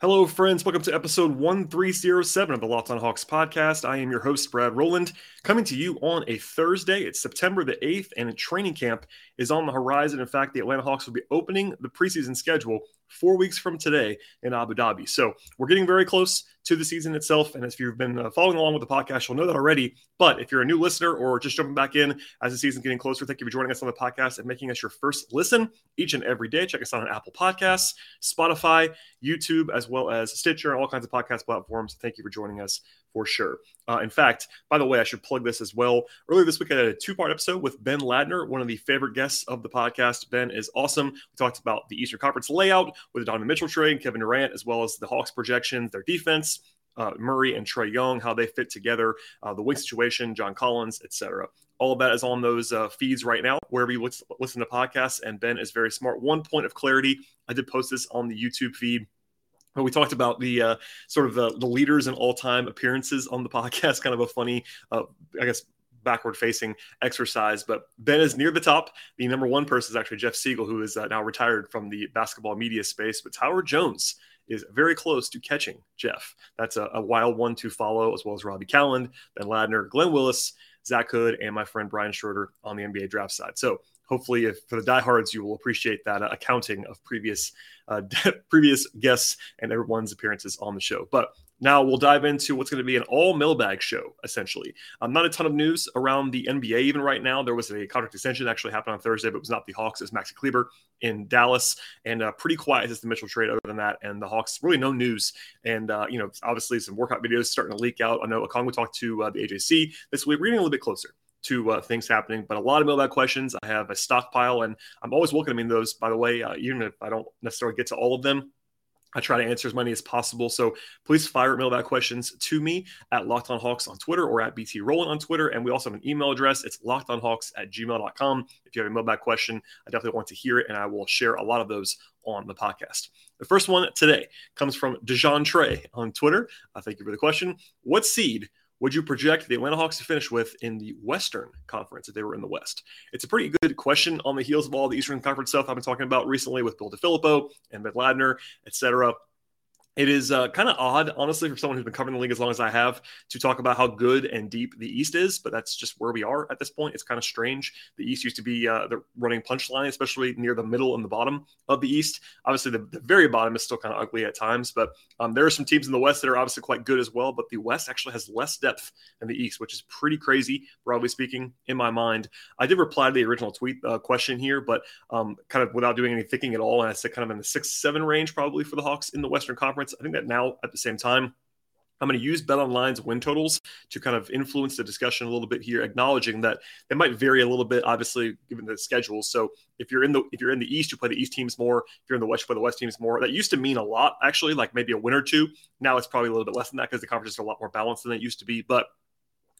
Hello, friends. Welcome to episode 1307 of the Locked On Hawks podcast. I am your host, Brad Rowland, coming to you on a Thursday. It's September the 8th, and a training camp is on the horizon. In fact, the Atlanta Hawks will be opening the preseason schedule 4 weeks from today in Abu Dhabi. So we're getting very close to the season itself. And if you've been following along with the podcast, you'll know that already. But if you're a new listener or just jumping back in as the season's getting closer, thank you for joining us on the podcast and making us your first listen each and every day. Check us out on Apple Podcasts, Spotify, YouTube, as well as Stitcher, and all kinds of podcast platforms. Thank you for joining us for sure. In fact, by the way, I should plug this as well. Earlier this week, I had a two-part episode with Ben Ladner, one of the favorite guests of the podcast. Ben is awesome. We talked about the Eastern Conference layout with the Donovan Mitchell trade and Kevin Durant, as well as the Hawks projections, their defense, Murray and Trae Young, how they fit together, the wing situation, John Collins, etc. All of that is on those feeds right now, wherever you listen to podcasts. And Ben is very smart. One point of clarity, I did post this on the YouTube feed. We talked about the sort of the leaders in all-time appearances on the podcast, kind of a funny, backward-facing exercise. But Ben is near the top. The number one person is actually Jeff Siegel, who is now retired from the basketball media space. But Howard Jones is very close to catching Jeff. That's a wild one to follow, as well as Robbie Calland, Ben Ladner, Glenn Willis, Zach Hood, and my friend Brian Schroeder on the NBA draft side. So hopefully, if for the diehards, you will appreciate that accounting of previous guests and everyone's appearances on the show. But now we'll dive into what's going to be an all mailbag show, essentially. Not a ton of news around the NBA even right now. There was a contract extension that actually happened on Thursday, but it was not the Hawks. It was Maxi Kleber in Dallas, and pretty quiet as the Mitchell trade other than that. And the Hawks, really no news. And, obviously some workout videos starting to leak out. I know Okongwu talked to the AJC this week. We're getting a little bit closer to things happening, but a lot of mailbag questions. I have a stockpile, and I'm always welcoming those, by the way, even if I don't necessarily get to all of them. I try to answer as many as possible. So please fire mailbag questions to me at Locked On Hawks on Twitter or at BT Rowland on Twitter. And we also have an email address. It's lockedonhawks@gmail.com. If you have a mailbag question, I definitely want to hear it, and I will share a lot of those on the podcast. The first one today comes from DeJounte on Twitter. Thank you for the question. What seed would you project the Atlanta Hawks to finish with in the Western Conference if they were in the West? It's a pretty good question on the heels of all the Eastern Conference stuff I've been talking about recently with Bill DeFilippo and Ben Ladner, etc. It is kind of odd, honestly, for someone who's been covering the league as long as I have to talk about how good and deep the East is, but that's just where we are at this point. It's kind of strange. The East used to be the running punchline, especially near the middle and the bottom of the East. Obviously, the very bottom is still kind of ugly at times, but there are some teams in the West that are obviously quite good as well, but the West actually has less depth than the East, which is pretty crazy, broadly speaking, in my mind. I did reply to the original tweet question here, but kind of without doing any thinking at all, and I said kind of in the 6-7 range probably for the Hawks in the Western Conference. I think that now at the same time, I'm going to use BetOnline's win totals to kind of influence the discussion a little bit here, acknowledging that they might vary a little bit, obviously, given the schedule. So if you're in the East, you play the East teams more. If you're in the West, you play the West teams more. That used to mean a lot, actually, like maybe a win or two. Now it's probably a little bit less than that because the conferences are a lot more balanced than it used to be. But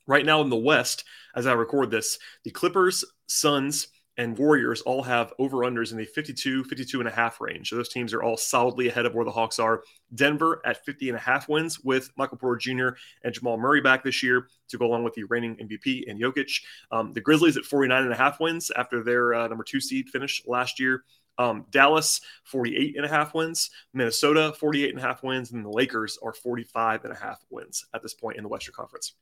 right now in the West, as I record this, the Clippers, Suns, and Warriors all have over-unders in the 52.5 range. So those teams are all solidly ahead of where the Hawks are. Denver at 50.5 wins with Michael Porter Jr. and Jamal Murray back this year to go along with the reigning MVP and Jokic. The Grizzlies at 49.5 wins after their number two seed finish last year. Dallas, 48.5 wins. Minnesota, 48.5 wins. And the Lakers are 45.5 wins at this point in the Western Conference.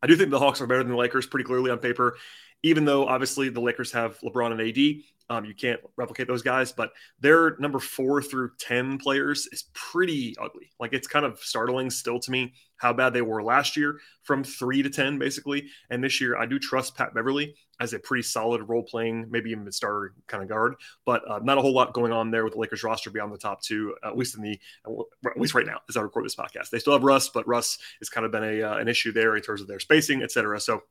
I do think the Hawks are better than the Lakers pretty clearly on paper, even though obviously the Lakers have LeBron and AD. You can't replicate those guys, but their number 4 through 10 players is pretty ugly. Like, it's kind of startling still to me how bad they were last year from 3 to 10, basically. And this year, I do trust Pat Beverly as a pretty solid role-playing, maybe even starter kind of guard, but not a whole lot going on there with the Lakers roster beyond the top two, at least right now as I record this podcast. They still have Russ, but Russ has kind of been an issue there in terms of their spacing, etc. So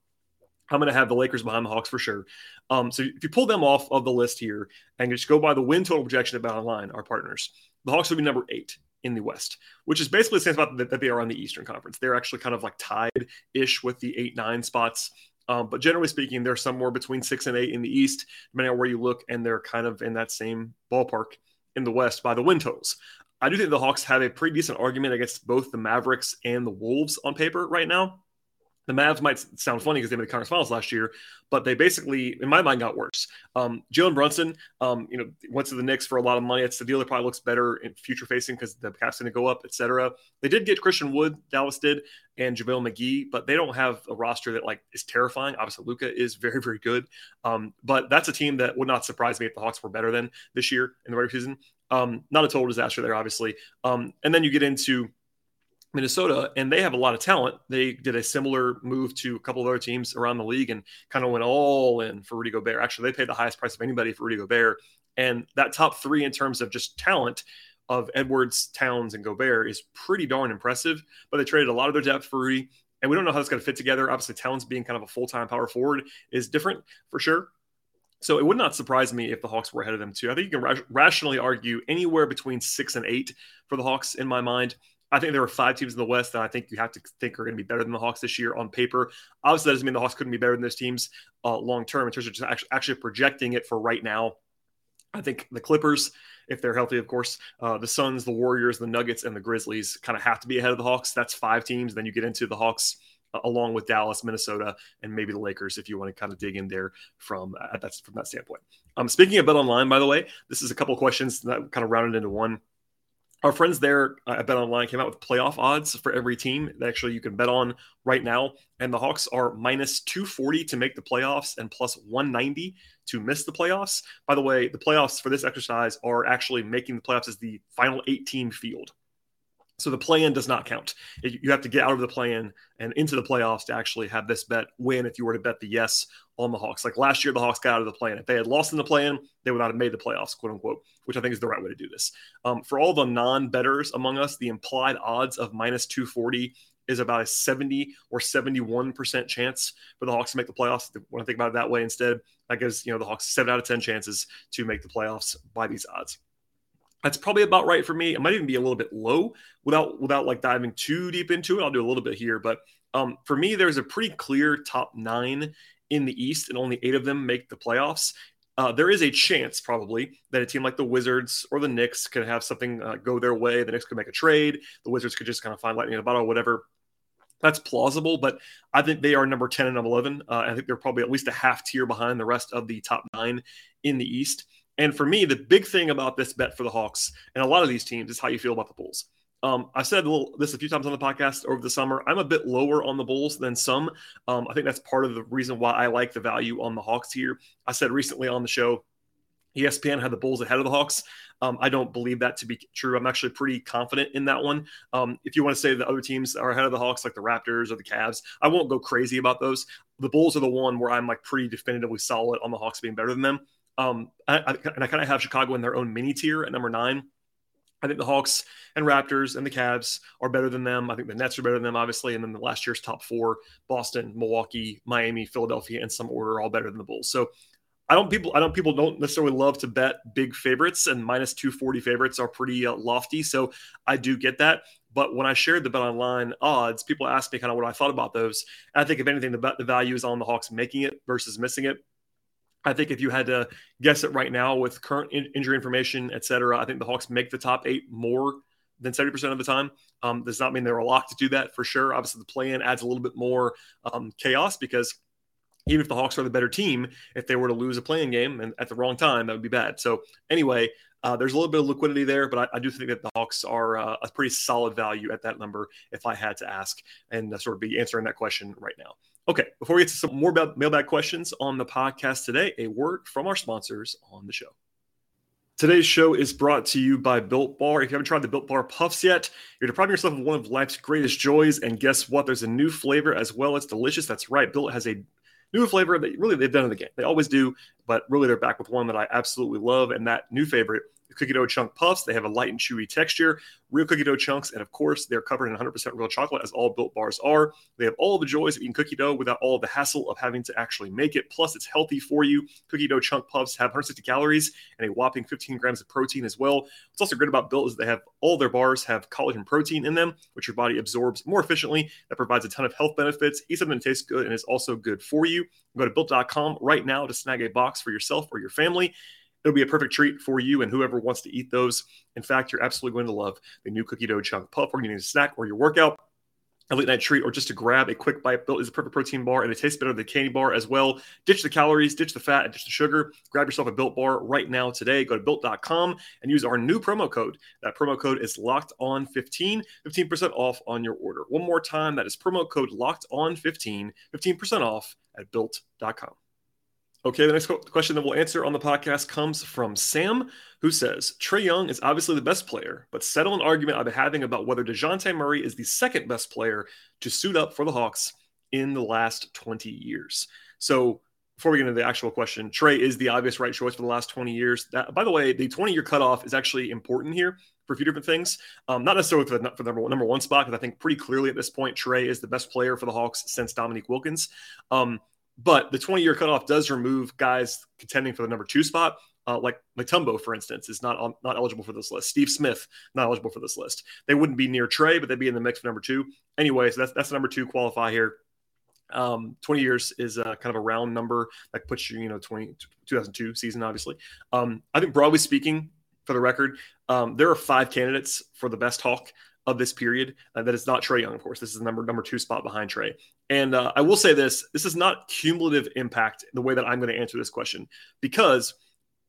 I'm going to have the Lakers behind the Hawks for sure. So if you pull them off of the list here and just go by the win total projection about online, our partners, the Hawks will be number 8 in the West, which is basically the same spot that they are on the Eastern Conference. They're actually kind of like tied-ish with the 8-9 spots. But generally speaking, they're somewhere between 6 and 8 in the East, depending on where you look, and they're kind of in that same ballpark in the West by the win totals. I do think the Hawks have a pretty decent argument against both the Mavericks and the Wolves on paper right now. The Mavs might sound funny because they made the conference finals last year, but they basically, in my mind, got worse. Jalen Brunson, went to the Knicks for a lot of money. It's the deal that probably looks better in future facing because the cap's going to go up, etc. They did get Christian Wood, Dallas did, and JaVale McGee, but they don't have a roster that is terrifying. Obviously, Luka is very, very good, but that's a team that would not surprise me if the Hawks were better than this year in the regular season. Not a total disaster there, obviously. And then you get into Minnesota, and they have a lot of talent. They did a similar move to a couple of other teams around the league and kind of went all in for Rudy Gobert. Actually, they paid the highest price of anybody for Rudy Gobert. And that top three in terms of just talent of Edwards, Towns, and Gobert is pretty darn impressive. But they traded a lot of their depth for Rudy, and we don't know how that's going to fit together. Obviously, Towns being kind of a full-time power forward is different for sure. So it would not surprise me if the Hawks were ahead of them too. I think you can rationally argue anywhere between 6 and 8 for the Hawks in my mind. I think there are 5 teams in the West that I think you have to think are going to be better than the Hawks this year on paper. Obviously, that doesn't mean the Hawks couldn't be better than those teams long-term in terms of just actually projecting it for right now. I think the Clippers, if they're healthy, of course, the Suns, the Warriors, the Nuggets, and the Grizzlies kind of have to be ahead of the Hawks. That's 5 teams. Then you get into the Hawks along with Dallas, Minnesota, and maybe the Lakers if you want to kind of dig in there from that standpoint. Speaking of BetOnline, by the way, this is a couple of questions that kind of rounded into one. Our friends there at BetOnline came out with playoff odds for every team that actually you can bet on right now. And the Hawks are minus 240 to make the playoffs and plus 190 to miss the playoffs. By the way, the playoffs for this exercise are actually making the playoffs as the final 8-team field. So the play-in does not count. You have to get out of the play-in and into the playoffs to actually have this bet win if you were to bet the yes on the Hawks. Like last year, the Hawks got out of the play-in. If they had lost in the play-in, they would not have made the playoffs, quote-unquote, which I think is the right way to do this. For all the non-bettors among us, the implied odds of minus 240 is about a 70 or 71% chance for the Hawks to make the playoffs. When I think about it that way instead, that gives the Hawks 7 out of 10 chances to make the playoffs by these odds. That's probably about right for me. It might even be a little bit low without diving too deep into it. I'll do a little bit here. But for me, there's a pretty clear top 9 in the East, and only 8 of them make the playoffs. There is a chance probably that a team like the Wizards or the Knicks could have something go their way. The Knicks could make a trade. The Wizards could just kind of find lightning in a bottle, whatever. That's plausible, but I think they are number 10 and number 11. I think they're probably at least a half tier behind the rest of the top 9 in the East. And for me, the big thing about this bet for the Hawks and a lot of these teams is how you feel about the Bulls. I've said this a few times on the podcast over the summer. I'm a bit lower on the Bulls than some. I think that's part of the reason why I like the value on the Hawks here. I said recently on the show, ESPN had the Bulls ahead of the Hawks. I don't believe that to be true. I'm actually pretty confident in that one. If you want to say the other teams are ahead of the Hawks, like the Raptors or the Cavs, I won't go crazy about those. The Bulls are the one where I'm pretty definitively solid on the Hawks being better than them. I kind of have Chicago in their own mini tier at number 9. I think the Hawks and Raptors and the Cavs are better than them. I think the Nets are better than them, obviously. And then the last year's top 4, Boston, Milwaukee, Miami, Philadelphia, in some order, are all better than the Bulls. So people don't necessarily love to bet big favorites, and minus 240 favorites are pretty lofty. So I do get that. But when I shared the BetOnline odds, people asked me kind of what I thought about those. And I think if anything, the value is on the Hawks making it versus missing it. I think if you had to guess it right now with current injury information, et cetera, I think the Hawks make the top 8 more than 70% of the time. Does not mean they're a lock to do that for sure. Obviously, the play-in adds a little bit more chaos because even if the Hawks are the better team, if they were to lose a play-in game and at the wrong time, that would be bad. So anyway, there's a little bit of liquidity there, but I do think that the Hawks are a pretty solid value at that number if I had to ask and sort of be answering that question right now. Okay, before we get to some more mailbag questions on the podcast today, a word from our sponsors on the show. Today's show is brought to you by Built Bar. If you haven't tried the Built Bar Puffs yet, you're depriving yourself of one of life's greatest joys. And guess what? There's a new flavor as well. It's delicious. That's right. Built has a new flavor that really they've done in the game. They always do, but really they're back with one that I absolutely love. And that new favorite The cookie dough chunk puffs, they have a light and chewy texture, real cookie dough chunks, and of course, they're covered in 100% real chocolate, as all Built Bars are. They have all the joys of eating cookie dough without all the hassle of having to actually make it. Plus, it's healthy for you. Cookie dough chunk puffs have 160 calories and a whopping 15 grams of protein as well. What's also great about Built is they have all their bars have collagen protein in them, which your body absorbs more efficiently. That provides a ton of health benefits. Eat something that tastes good and is also good for you. Go to Built.com right now to snag a box for yourself or your family. It'll be a perfect treat for you and whoever wants to eat those. In fact, you're absolutely going to love the new cookie dough chunk puff or you need a snack or your workout, a late night treat, or just to grab a quick bite. Built is a perfect protein bar, and it tastes better than the candy bar as well. Ditch the calories, ditch the fat, and ditch the sugar. Grab yourself a Built Bar right now today. Go to Built.com and use our new promo code. That promo code is LOCKEDON15, 15% off on your order. One more time, that is promo code LOCKEDON15, 15% off at Built.com. Okay, the next question that we'll answer on the podcast comes from Sam, who says, Trae Young is obviously the best player, but settle an argument I've been having about whether DeJounte Murray is the second best player to suit up for the Hawks in the last 20 years. So before we get into the actual question, Trae is the obvious right choice for the last 20 years. That, by the way, the 20-year cutoff is actually important here for a few different things. Not necessarily for the number one spot, because I think pretty clearly at this point, Trae is the best player for the Hawks since Dominique Wilkins. But the 20-year cutoff does remove guys contending for the number two spot, like Mutombo, for instance, is not eligible for this list. Steve Smith, not eligible for this list. They wouldn't be near Trae, but they'd be in the mix for number two. Anyway, so that's the number two qualifier here. 20 years is kind of a round number that puts you, 2002 season, obviously. I think broadly speaking, for the record, there are five candidates for the best Hawk of this period. That is not Trae Young, of course. This is the number two spot behind Trae. And I will say this is not cumulative impact the way that I'm going to answer this question, because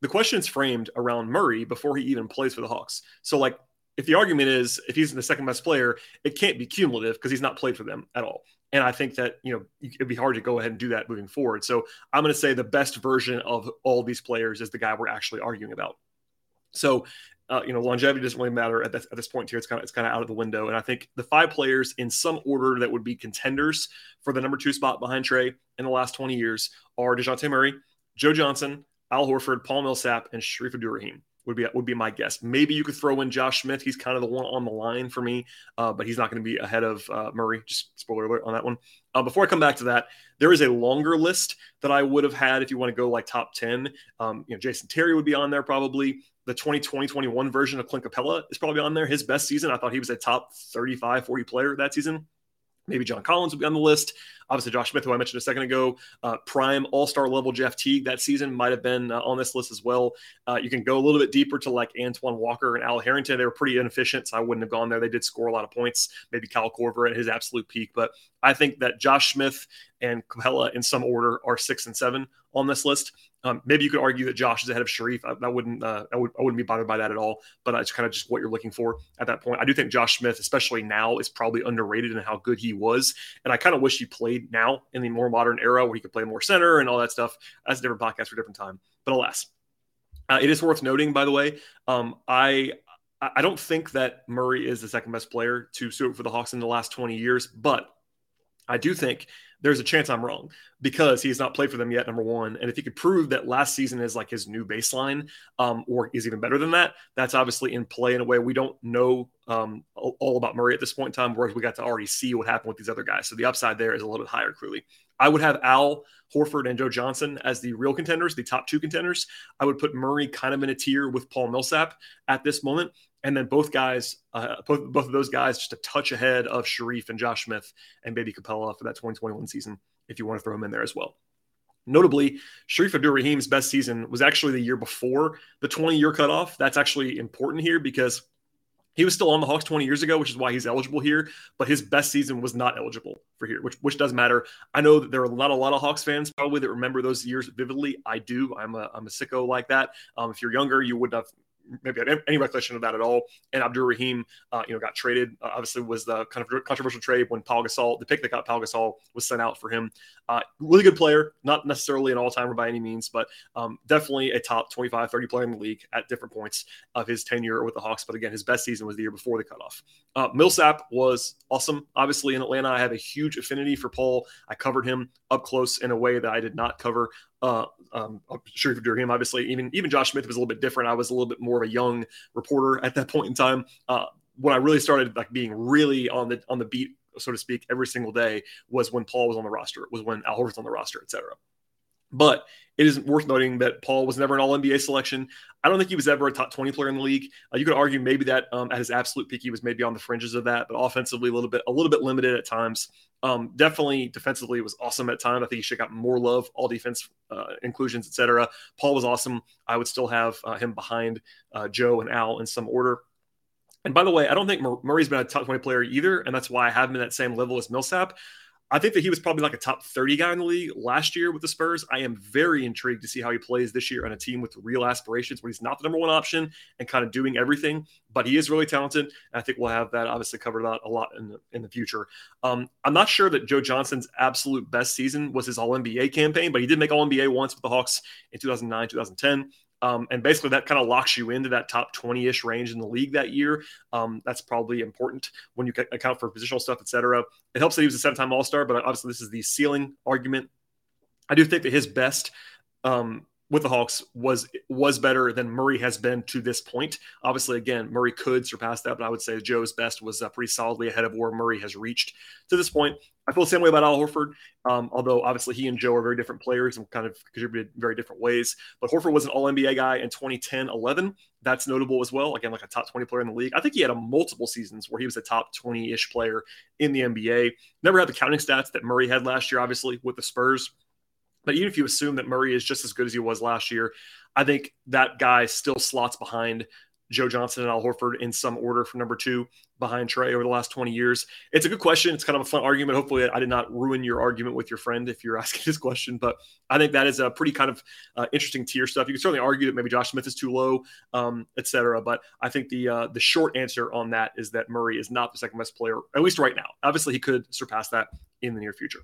the question is framed around Murray before he even plays for the Hawks. So like, if the argument is if he's the second best player, it can't be cumulative because he's not played for them at all. And I think that, it'd be hard to go ahead and do that moving forward. So I'm going to say the best version of all these players is the guy we're actually arguing about. So longevity doesn't really matter at this point here. It's kind of out of the window. And I think the five players in some order that would be contenders for the number two spot behind Trae in the last 20 years are DeJounte Murray, Joe Johnson, Al Horford, Paul Millsap, and Shareef Abdur-Rahim would be my guess. Maybe you could throw in Josh Smith. He's kind of the one on the line for me, but he's not going to be ahead of Murray. Just spoiler alert on that one. Before I come back to that, there is a longer list that I would have had if you want to go like top 10. Jason Terry would be on there probably. The 2020-21 version of Clint Capella is probably on there. His best season, I thought he was a top 35, 40 player that season. Maybe John Collins would be on the list. Obviously, Josh Smith, who I mentioned a second ago, prime all-star level Jeff Teague that season might have been on this list as well. You can go a little bit deeper to like Antoine Walker and Al Harrington. They were pretty inefficient, so I wouldn't have gone there. They did score a lot of points. Maybe Kyle Korver at his absolute peak. But I think that Josh Smith and Capella in some order are 6 and 7 on this list. Maybe you could argue that Josh is ahead of Shareef. I wouldn't be bothered by that at all, but it's kind of just what you're looking for at that point. I do think Josh Smith, especially now, is probably underrated in how good he was. And I kind of wish he played now in the more modern era where he could play more center and all that stuff. That's a different podcast for a different time, but alas. It is worth noting, by the way, I don't think that Murray is the second best player to suit for the Hawks in the last 20 years, but I do think there's a chance I'm wrong because he has not played for them yet, number one. And if he could prove that last season is like his new baseline or is even better than that, that's obviously in play in a way we don't know all about Murray at this point in time, whereas we got to already see what happened with these other guys. So the upside there is a little bit higher, clearly. I would have Al Horford and Joe Johnson as the real contenders, the top two contenders. I would put Murray kind of in a tier with Paul Millsap at this moment. And then both guys, both of those guys just a touch ahead of Shareef and Josh Smith and Baby Capella for that 2021 season, if you want to throw him in there as well. Notably, Shareef Abdur-Rahim's best season was actually the year before the 20-year cutoff. That's actually important here because he was still on the Hawks 20 years ago, which is why he's eligible here, but his best season was not eligible for here, which does matter. I know that there are not a lot of Hawks fans probably that remember those years vividly. I do. I'm a sicko like that. If you're younger, you would have maybe had any recollection of that at all. And Abdur-Rahim, got traded, obviously was the kind of controversial trade when Pau Gasol, the pick that got Pau Gasol was sent out for him. Really good player, not necessarily an all-timer by any means, but definitely a top 25, 30 player in the league at different points of his tenure with the Hawks. But again, his best season was the year before the cutoff. Millsap was awesome. Obviously in Atlanta, I have a huge affinity for Paul. I covered him up close in a way that I did not cover Shareef Abdur-Rahim, obviously, even Josh Smith was a little bit different. I was a little bit more of a young reporter at that point in time. When I really started like being really on the beat, so to speak, every single day was when Paul was on the roster, was when Al Horford was on the roster, et cetera. But it is worth noting that Paul was never an all-NBA selection. I don't think he was ever a top 20 player in the league. You could argue maybe that at his absolute peak, he was maybe on the fringes of that, but offensively a little bit limited at times. Definitely defensively was awesome at times. I think he should have gotten more love, all defense inclusions, et cetera. Paul was awesome. I would still have him behind Joe and Al in some order. And by the way, I don't think Murray's been a top 20 player either, and that's why I have him at that same level as Millsap. I think that he was probably like a top 30 guy in the league last year with the Spurs. I am very intrigued to see how he plays this year on a team with real aspirations where he's not the number one option and kind of doing everything, but he is really talented. And I think we'll have that obviously covered out a lot in the future. I'm not sure that Joe Johnson's absolute best season was his All-NBA campaign, but he did make All-NBA once with the Hawks in 2009, 2010. And basically that kind of locks you into that top 20-ish range in the league that year. That's probably important when you account for positional stuff, et cetera. It helps that he was a seven-time All-Star, but obviously this is the ceiling argument. I do think that his best with the Hawks was better than Murray has been to this point. Obviously, again, Murray could surpass that, but I would say Joe's best was pretty solidly ahead of where Murray has reached to this point. I feel the same way about Al Horford, although obviously he and Joe are very different players and kind of contributed very different ways. But Horford was an All-NBA guy in 2010-11. That's notable as well. Again, like a top 20 player in the league. I think he had multiple seasons where he was a top 20-ish player in the NBA. Never had the counting stats that Murray had last year, obviously, with the Spurs. But even if you assume that Murray is just as good as he was last year, I think that guy still slots behind Joe Johnson and Al Horford in some order for number two behind Trae over the last 20 years. It's a good question. It's kind of a fun argument. Hopefully I did not ruin your argument with your friend if you're asking this question, but I think that is a pretty kind of interesting tier stuff. You can certainly argue that maybe Josh Smith is too low, et cetera. But I think the short answer on that is that Murray is not the second best player, at least right now. Obviously he could surpass that in the near future.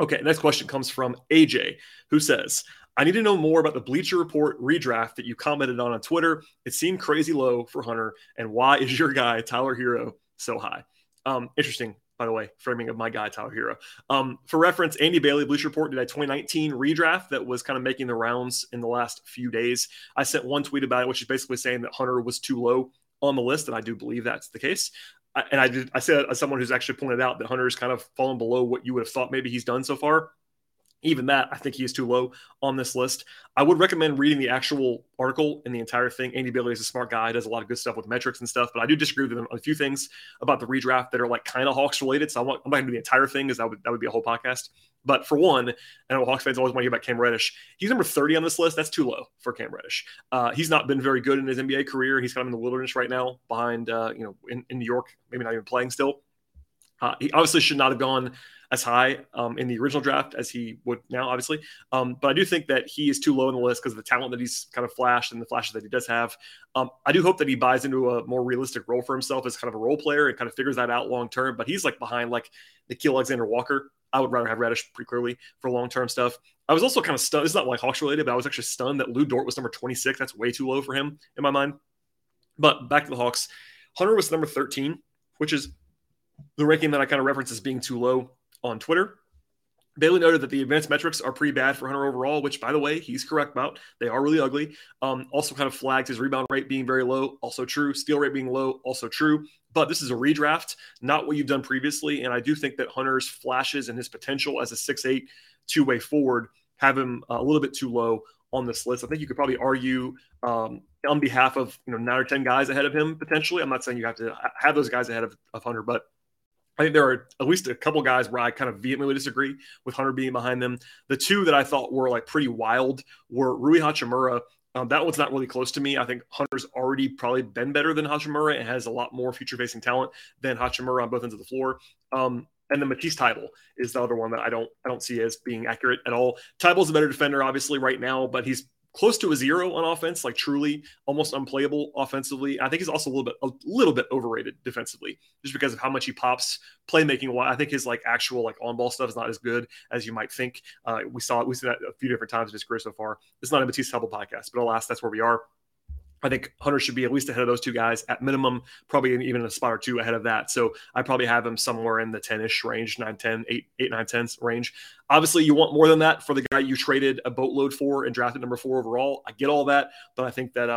Okay, next question comes from AJ, who says, I need to know more about the Bleacher Report redraft that you commented on Twitter. It seemed crazy low for Hunter, and why is your guy, Tyler Hero, so high? Interesting, by the way, framing of my guy, Tyler Hero. For reference, Andy Bailey, Bleacher Report, did a 2019 redraft that was kind of making the rounds in the last few days. I sent one tweet about it, which is basically saying that Hunter was too low on the list, and I do believe that's the case. And I say that as someone who's actually pointed out that Hunter's kind of fallen below what you would have thought maybe he's done so far. Even that, I think he is too low on this list. I would recommend reading the actual article and the entire thing. Andy Bailey is a smart guy, does a lot of good stuff with metrics and stuff, but I do disagree with him on a few things about the redraft that are like kind of Hawks related. So I'm not going to do the entire thing because that would be a whole podcast. But for one, I know Hawks fans always want to hear about Cam Reddish. He's number 30 on this list. That's too low for Cam Reddish. He's not been very good in his NBA career. He's kind of in the wilderness right now behind, in New York, maybe not even playing still. He obviously should not have gone as high in the original draft as he would now, obviously. But I do think that he is too low on the list because of the talent that he's kind of flashed and the flashes that he does have. I do hope that he buys into a more realistic role for himself as kind of a role player and kind of figures that out long-term. But he's like behind like Nickeil Alexander-Walker. I would rather have Reddish pretty clearly for long-term stuff. I was also kind of stunned. It's not like Hawks related, but I was actually stunned that Lou Dort was number 26. That's way too low for him in my mind. But back to the Hawks. Hunter was number 13, which is the ranking that I kind of referenced as being too low on Twitter. Bailey noted that the advanced metrics are pretty bad for Hunter overall, which, by the way, he's correct about. They are really ugly. Also kind of flagged his rebound rate being very low, also true. Steal rate being low, also true. But this is a redraft, not what you've done previously. And I do think that Hunter's flashes and his potential as a 6'8", two-way forward have him a little bit too low on this list. I think you could probably argue on behalf of 9 or 10 guys ahead of him, potentially. I'm not saying you have to have those guys ahead of Hunter, but I think there are at least a couple guys where I kind of vehemently disagree with Hunter being behind them. The two that I thought were like pretty wild were Rui Hachimura. That one's not really close to me. I think Hunter's already probably been better than Hachimura and has a lot more future-facing talent than Hachimura on both ends of the floor. And then Matisse Thybulle is the other one that I don't see as being accurate at all. Thybulle's a better defender, obviously, right now, but he's close to a zero on offense, like truly almost unplayable offensively. I think he's also a little bit overrated defensively just because of how much he pops playmaking. I think his like actual like on-ball stuff is not as good as you might think. We've seen that a few different times in his career so far. It's not a Matisse Thybulle podcast, but alas, that's where we are. I think Hunter should be at least ahead of those two guys at minimum, probably even a spot or two ahead of that. So I probably have him somewhere in the 10-ish range, 9-10 range. Obviously, you want more than that for the guy you traded a boatload for and drafted number 4 overall. I get all that, but I think that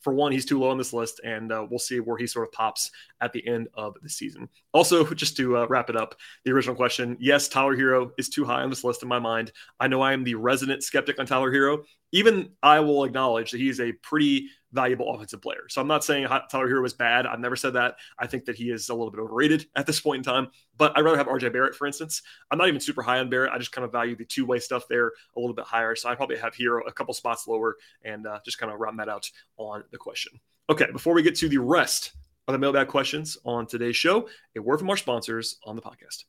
for one, he's too low on this list, and we'll see where he sort of pops at the end of the season. Also, just to wrap it up, the original question, yes, Tyler Hero is too high on this list in my mind. I know I am the resident skeptic on Tyler Hero. Even I will acknowledge that he's a pretty valuable offensive player. So I'm not saying Tyler Hero is bad. I've never said that. I think that he is a little bit overrated at this point in time, but I'd rather have RJ Barrett, for instance. I'm not even super high on Barrett. I just kind of value the two-way stuff there a little bit higher. So I probably have Hero a couple spots lower and just kind of round that out on the question. Okay, before we get to the rest of the mailbag questions on today's show, a word from our sponsors on the podcast.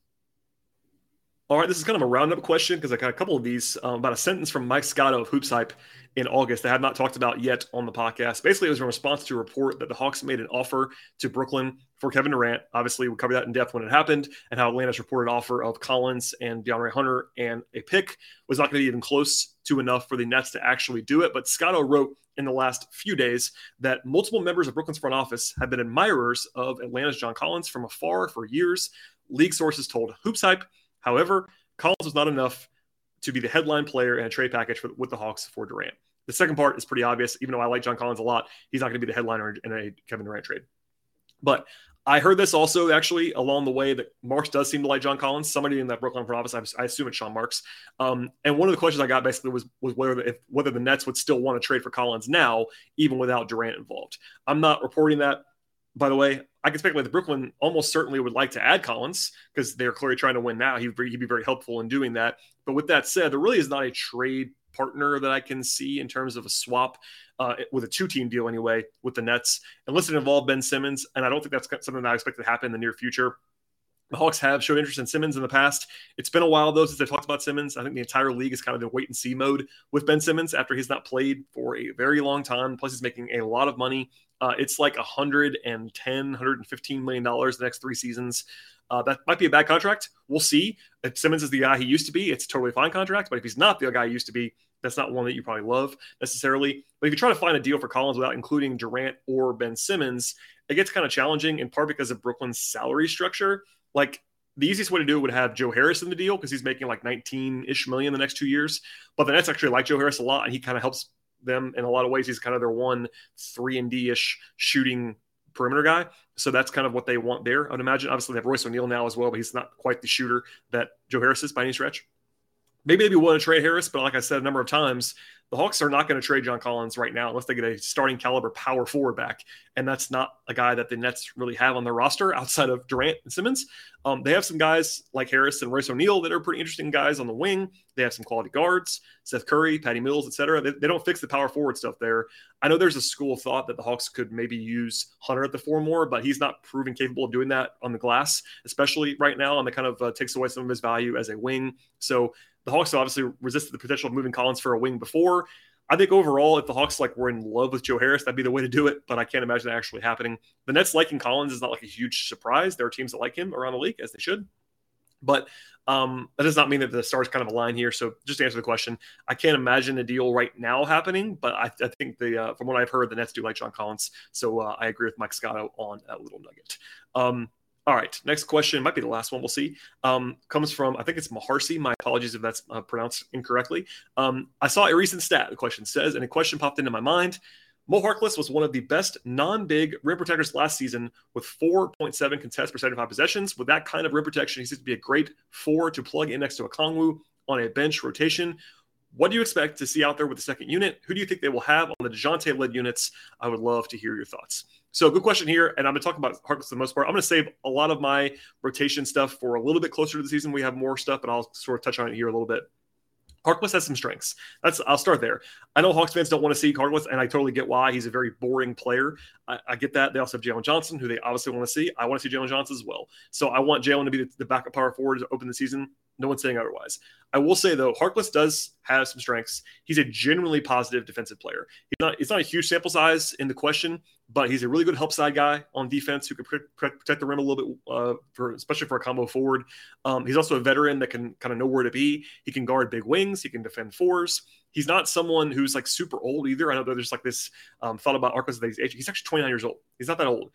All right, this is kind of a roundup question because I got a couple of these about a sentence from Mike Scotto of Hoops Hype in August that I have not talked about yet on the podcast. Basically, it was in response to a report that the Hawks made an offer to Brooklyn for Kevin Durant. Obviously, we covered that in depth when it happened and how Atlanta's reported offer of Collins and DeAndre Hunter and a pick was not going to be even close to enough for the Nets to actually do it. But Scotto wrote in the last few days that multiple members of Brooklyn's front office have been admirers of Atlanta's John Collins from afar for years. League sources told Hoops Hype. However, Collins was not enough to be the headline player in a trade package with the Hawks for Durant. The second part is pretty obvious. Even though I like John Collins a lot, he's not going to be the headliner in a Kevin Durant trade. But I heard this also actually along the way that Marks does seem to like John Collins, somebody in that Brooklyn front office, I assume it's Sean Marks. And one of the questions I got basically was whether the Nets would still want to trade for Collins now, even without Durant involved. I'm not reporting that. By the way, I can speculate that Brooklyn almost certainly would like to add Collins because they're clearly trying to win now. He'd be very helpful in doing that. But with that said, there really is not a trade partner that I can see in terms of a swap with a two-team deal anyway with the Nets, unless it involved Ben Simmons. And I don't think that's something that I expect to happen in the near future. The Hawks have showed interest in Simmons in the past. It's been a while, though, since they've talked about Simmons. I think the entire league is kind of in wait-and-see mode with Ben Simmons after he's not played for a very long time. Plus, he's making a lot of money. It's like $110, $115 million the next 3 seasons. That might be a bad contract. We'll see. If Simmons is the guy he used to be, it's a totally fine contract. But if he's not the guy he used to be, that's not one that you probably love necessarily. But if you try to find a deal for Collins without including Durant or Ben Simmons, it gets kind of challenging, in part because of Brooklyn's salary structure. Like, the easiest way to do it would have Joe Harris in the deal because he's making like 19-ish million the next 2 years. But the Nets actually like Joe Harris a lot, and he kind of helps them in a lot of ways. He's kind of their 1-3-and-D-ish shooting perimeter guy. So that's kind of what they want there, I would imagine. Obviously, they have Royce O'Neal now as well, but he's not quite the shooter that Joe Harris is by any stretch. Maybe they'd be willing to trade Harris, but like I said a number of times, the Hawks are not going to trade John Collins right now unless they get a starting caliber power forward back. And that's not a guy that the Nets really have on their roster outside of Durant and Simmons. They have some guys like Harris and Royce O'Neal that are pretty interesting guys on the wing. They have some quality guards, Seth Curry, Patty Mills, etc. They don't fix the power forward stuff there. I know there's a school of thought that the Hawks could maybe use Hunter at the 4 more, but he's not proven capable of doing that on the glass, especially right now. And that kind of takes away some of his value as a wing. So the Hawks obviously resisted the potential of moving Collins for a wing before. I think overall, if the Hawks were in love with Joe Harris, that'd be the way to do it, but I can't imagine that actually happening. The Nets liking Collins is not like a huge surprise. There are teams that like him around the league, as they should. But that does not mean that the stars kind of align here. So just to answer the question, I can't imagine a deal right now happening, but I think from what I've heard, the Nets do like John Collins. So I agree with Mike Scotto on that little nugget. All right, next question, might be the last one, we'll see, comes from, I think it's Maharsi. My apologies if that's pronounced incorrectly. I saw a recent stat, the question says, and a question popped into my mind. Mo Harkless was one of the best non-big rim protectors last season with 4.7 contests per 75 possessions. With that kind of rim protection, he seems to be a great 4 to plug in next to a Kongwu on a bench rotation. What do you expect to see out there with the second unit? Who do you think they will have on the DeJounte-led units? I would love to hear your thoughts. So good question here, and I'm going to talk about Harkless for the most part. I'm going to save a lot of my rotation stuff for a little bit closer to the season. We have more stuff, but I'll sort of touch on it here a little bit. Harkless has some strengths. I'll start there. I know Hawks fans don't want to see Harkless, and I totally get why. He's a very boring player. I get that. They also have Jalen Johnson, who they obviously want to see. I want to see Jalen Johnson as well. So I want Jalen to be the backup power forward to open the season. No one's saying otherwise. I will say, though, Harkless does have some strengths. He's a genuinely positive defensive player. It's not a huge sample size in the question, But he's a really good help side guy on defense who can protect the rim a little bit, especially for a combo forward. He's also a veteran that can kind of know where to be. He can guard big wings. He can defend fours. He's not someone who's like super old either. I know there's like this thought about Arcos that he's age. He's actually 29 years old. He's not that old.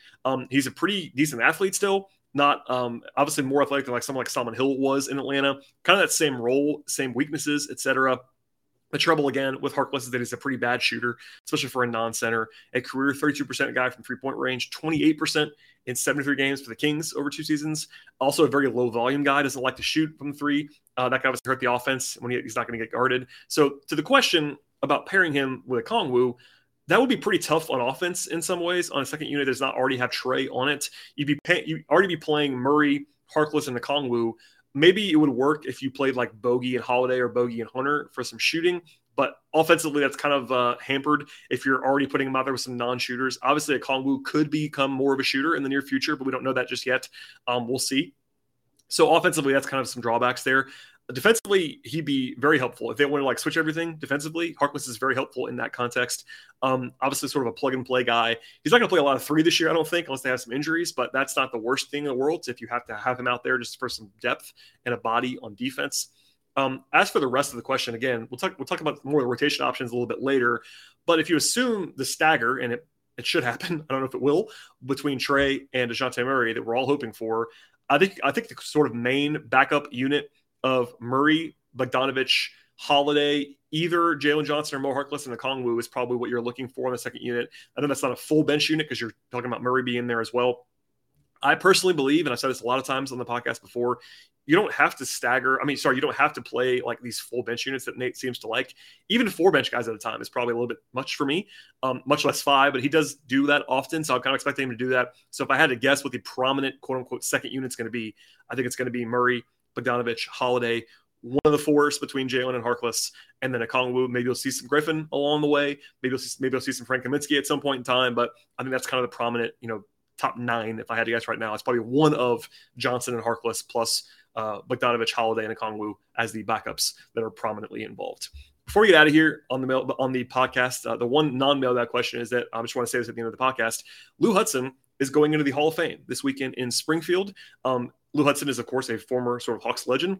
He's a pretty decent athlete still. Not obviously more athletic than like someone like Solomon Hill was in Atlanta. Kind of that same role, same weaknesses, etc. The trouble, again, with Harkless is that he's a pretty bad shooter, especially for a non-center. A career 32% guy from three-point range, 28% in 73 games for the Kings over two seasons. Also a very low-volume guy, doesn't like to shoot from three. That guy was hurt the offense when he's not going to get guarded. So to the question about pairing him with a Kongwu, that would be pretty tough on offense in some ways. On a second unit, does not already have Trae on it. You'd already be playing Murray, Harkless, and the Kongwu. Maybe it would work if you played like Bogey and Holiday or Bogey and Hunter for some shooting, but offensively that's kind of hampered if you're already putting him out there with some non-shooters. Obviously, a Kongwu could become more of a shooter in the near future, but we don't know that just yet. We'll see. So offensively, that's kind of some drawbacks there. Defensively, he'd be very helpful. If they want to like switch everything defensively, Harkless is very helpful in that context. Obviously, sort of a plug-and-play guy. He's not going to play a lot of three this year, I don't think, unless they have some injuries, but that's not the worst thing in the world if you have to have him out there just for some depth and a body on defense. As for the rest of the question, again, we'll talk about more of the rotation options a little bit later, but if you assume the stagger, and it should happen, I don't know if it will, between Trae and DeJounte Murray that we're all hoping for, I think the sort of main backup unit of Murray, Bogdanovich, Holiday, either Jalen Johnson or Mo Harkless and the Kongwu is probably what you're looking for on the second unit. I know that's not a full bench unit because you're talking about Murray being there as well. I personally believe, and I've said this a lot of times on the podcast before, you don't have to play like these full bench units that Nate seems to like. Even four bench guys at a time is probably a little bit much for me, much less five, but he does do that often. So I'm kind of expecting him to do that. So if I had to guess what the prominent quote unquote second unit's going to be, I think it's going to be Murray, Bogdanovich, Holiday, one of the fours between Jalen and Harkless, and then a Kongwu. Maybe you'll see some Griffin along the way. Maybe you'll see some Frank Kaminsky at some point in time. But I think that's kind of the prominent, top nine. If I had to guess right now, it's probably one of Johnson and Harkless plus Bogdanovich, Holiday, and a Kongwu as the backups that are prominently involved. Before we get out of here on the podcast, the one non-mailbag question is that I just want to say this at the end of the podcast. Lou Hudson is going into the Hall of Fame this weekend in Springfield. Lou Hudson is, of course, a former sort of Hawks legend.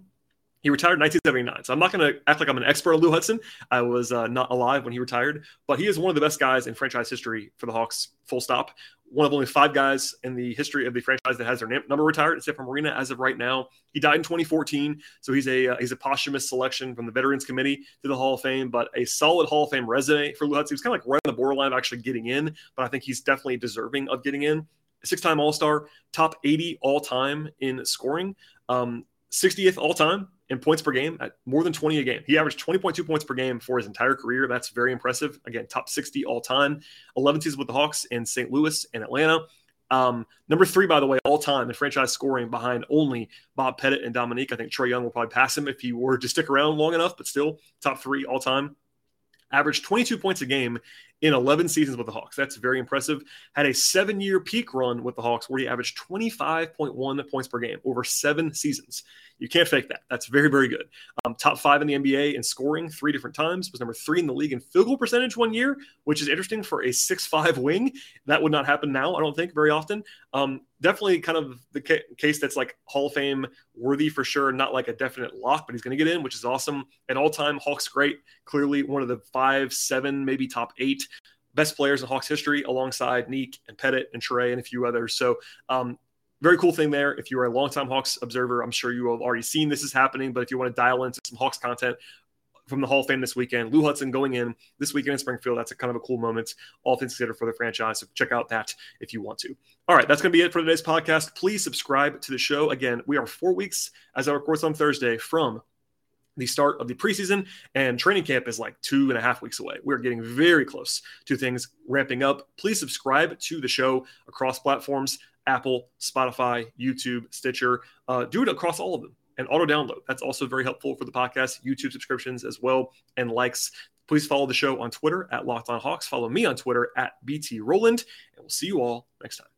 He retired in 1979, so I'm not going to act like I'm an expert on Lou Hudson. I was not alive when he retired, but he is one of the best guys in franchise history for the Hawks, full stop. One of only five guys in the history of the franchise that has their number retired, except for Marina as of right now. He died in 2014, so he's a posthumous selection from the Veterans Committee to the Hall of Fame, but a solid Hall of Fame resume for Lou Hudson. He was kind of like right on the borderline of actually getting in, but I think he's definitely deserving of getting in. Six-time All-Star, top 80 all-time in scoring, 60th all-time in points per game at more than 20 a game. He averaged 20.2 points per game for his entire career. That's very impressive. Again, top 60 all-time, 11 seasons with the Hawks in St. Louis and Atlanta. Number three, by the way, all-time in franchise scoring behind only Bob Pettit and Dominique. I think Trae Young will probably pass him if he were to stick around long enough, but still top three all-time. Averaged 22 points a game in 11 seasons with the Hawks. That's very impressive. Had a 7-year peak run with the Hawks where he averaged 25.1 points per game over 7 seasons. You can't fake that. That's very, very good. Top five in the NBA in scoring 3 different times. Was number 3 in the league in field goal percentage 1 year, which is interesting for a 6'5 wing. That would not happen now, I don't think, very often. Definitely kind of the case that's like Hall of Fame worthy for sure. Not like a definite lock, but he's going to get in, which is awesome. An all-time Hawks great. Clearly one of the 5, 7, maybe top 8 best players in Hawks history alongside Neek and Pettit and Trae and a few others. So very cool thing there. If you're a longtime Hawks observer, I'm sure you have already seen this is happening, but if you want to dial into some Hawks content from the Hall of Fame this weekend, Lou Hudson going in this weekend in Springfield, that's a kind of a cool moment, all things considered, for the franchise. So check out that if you want to. All right, that's going to be it for today's podcast. Please subscribe to the show. Again, we are 4 weeks as I record on Thursday from the start of the preseason, and training camp is like 2.5 weeks away. We're getting very close to things ramping up. Please subscribe to the show across platforms, Apple, Spotify, YouTube, Stitcher. Do it across all of them and auto download. That's also very helpful for the podcast, YouTube subscriptions as well, and likes. Please follow the show on Twitter at Locked On Hawks. Follow me on Twitter at BT Rowland, and we'll see you all next time.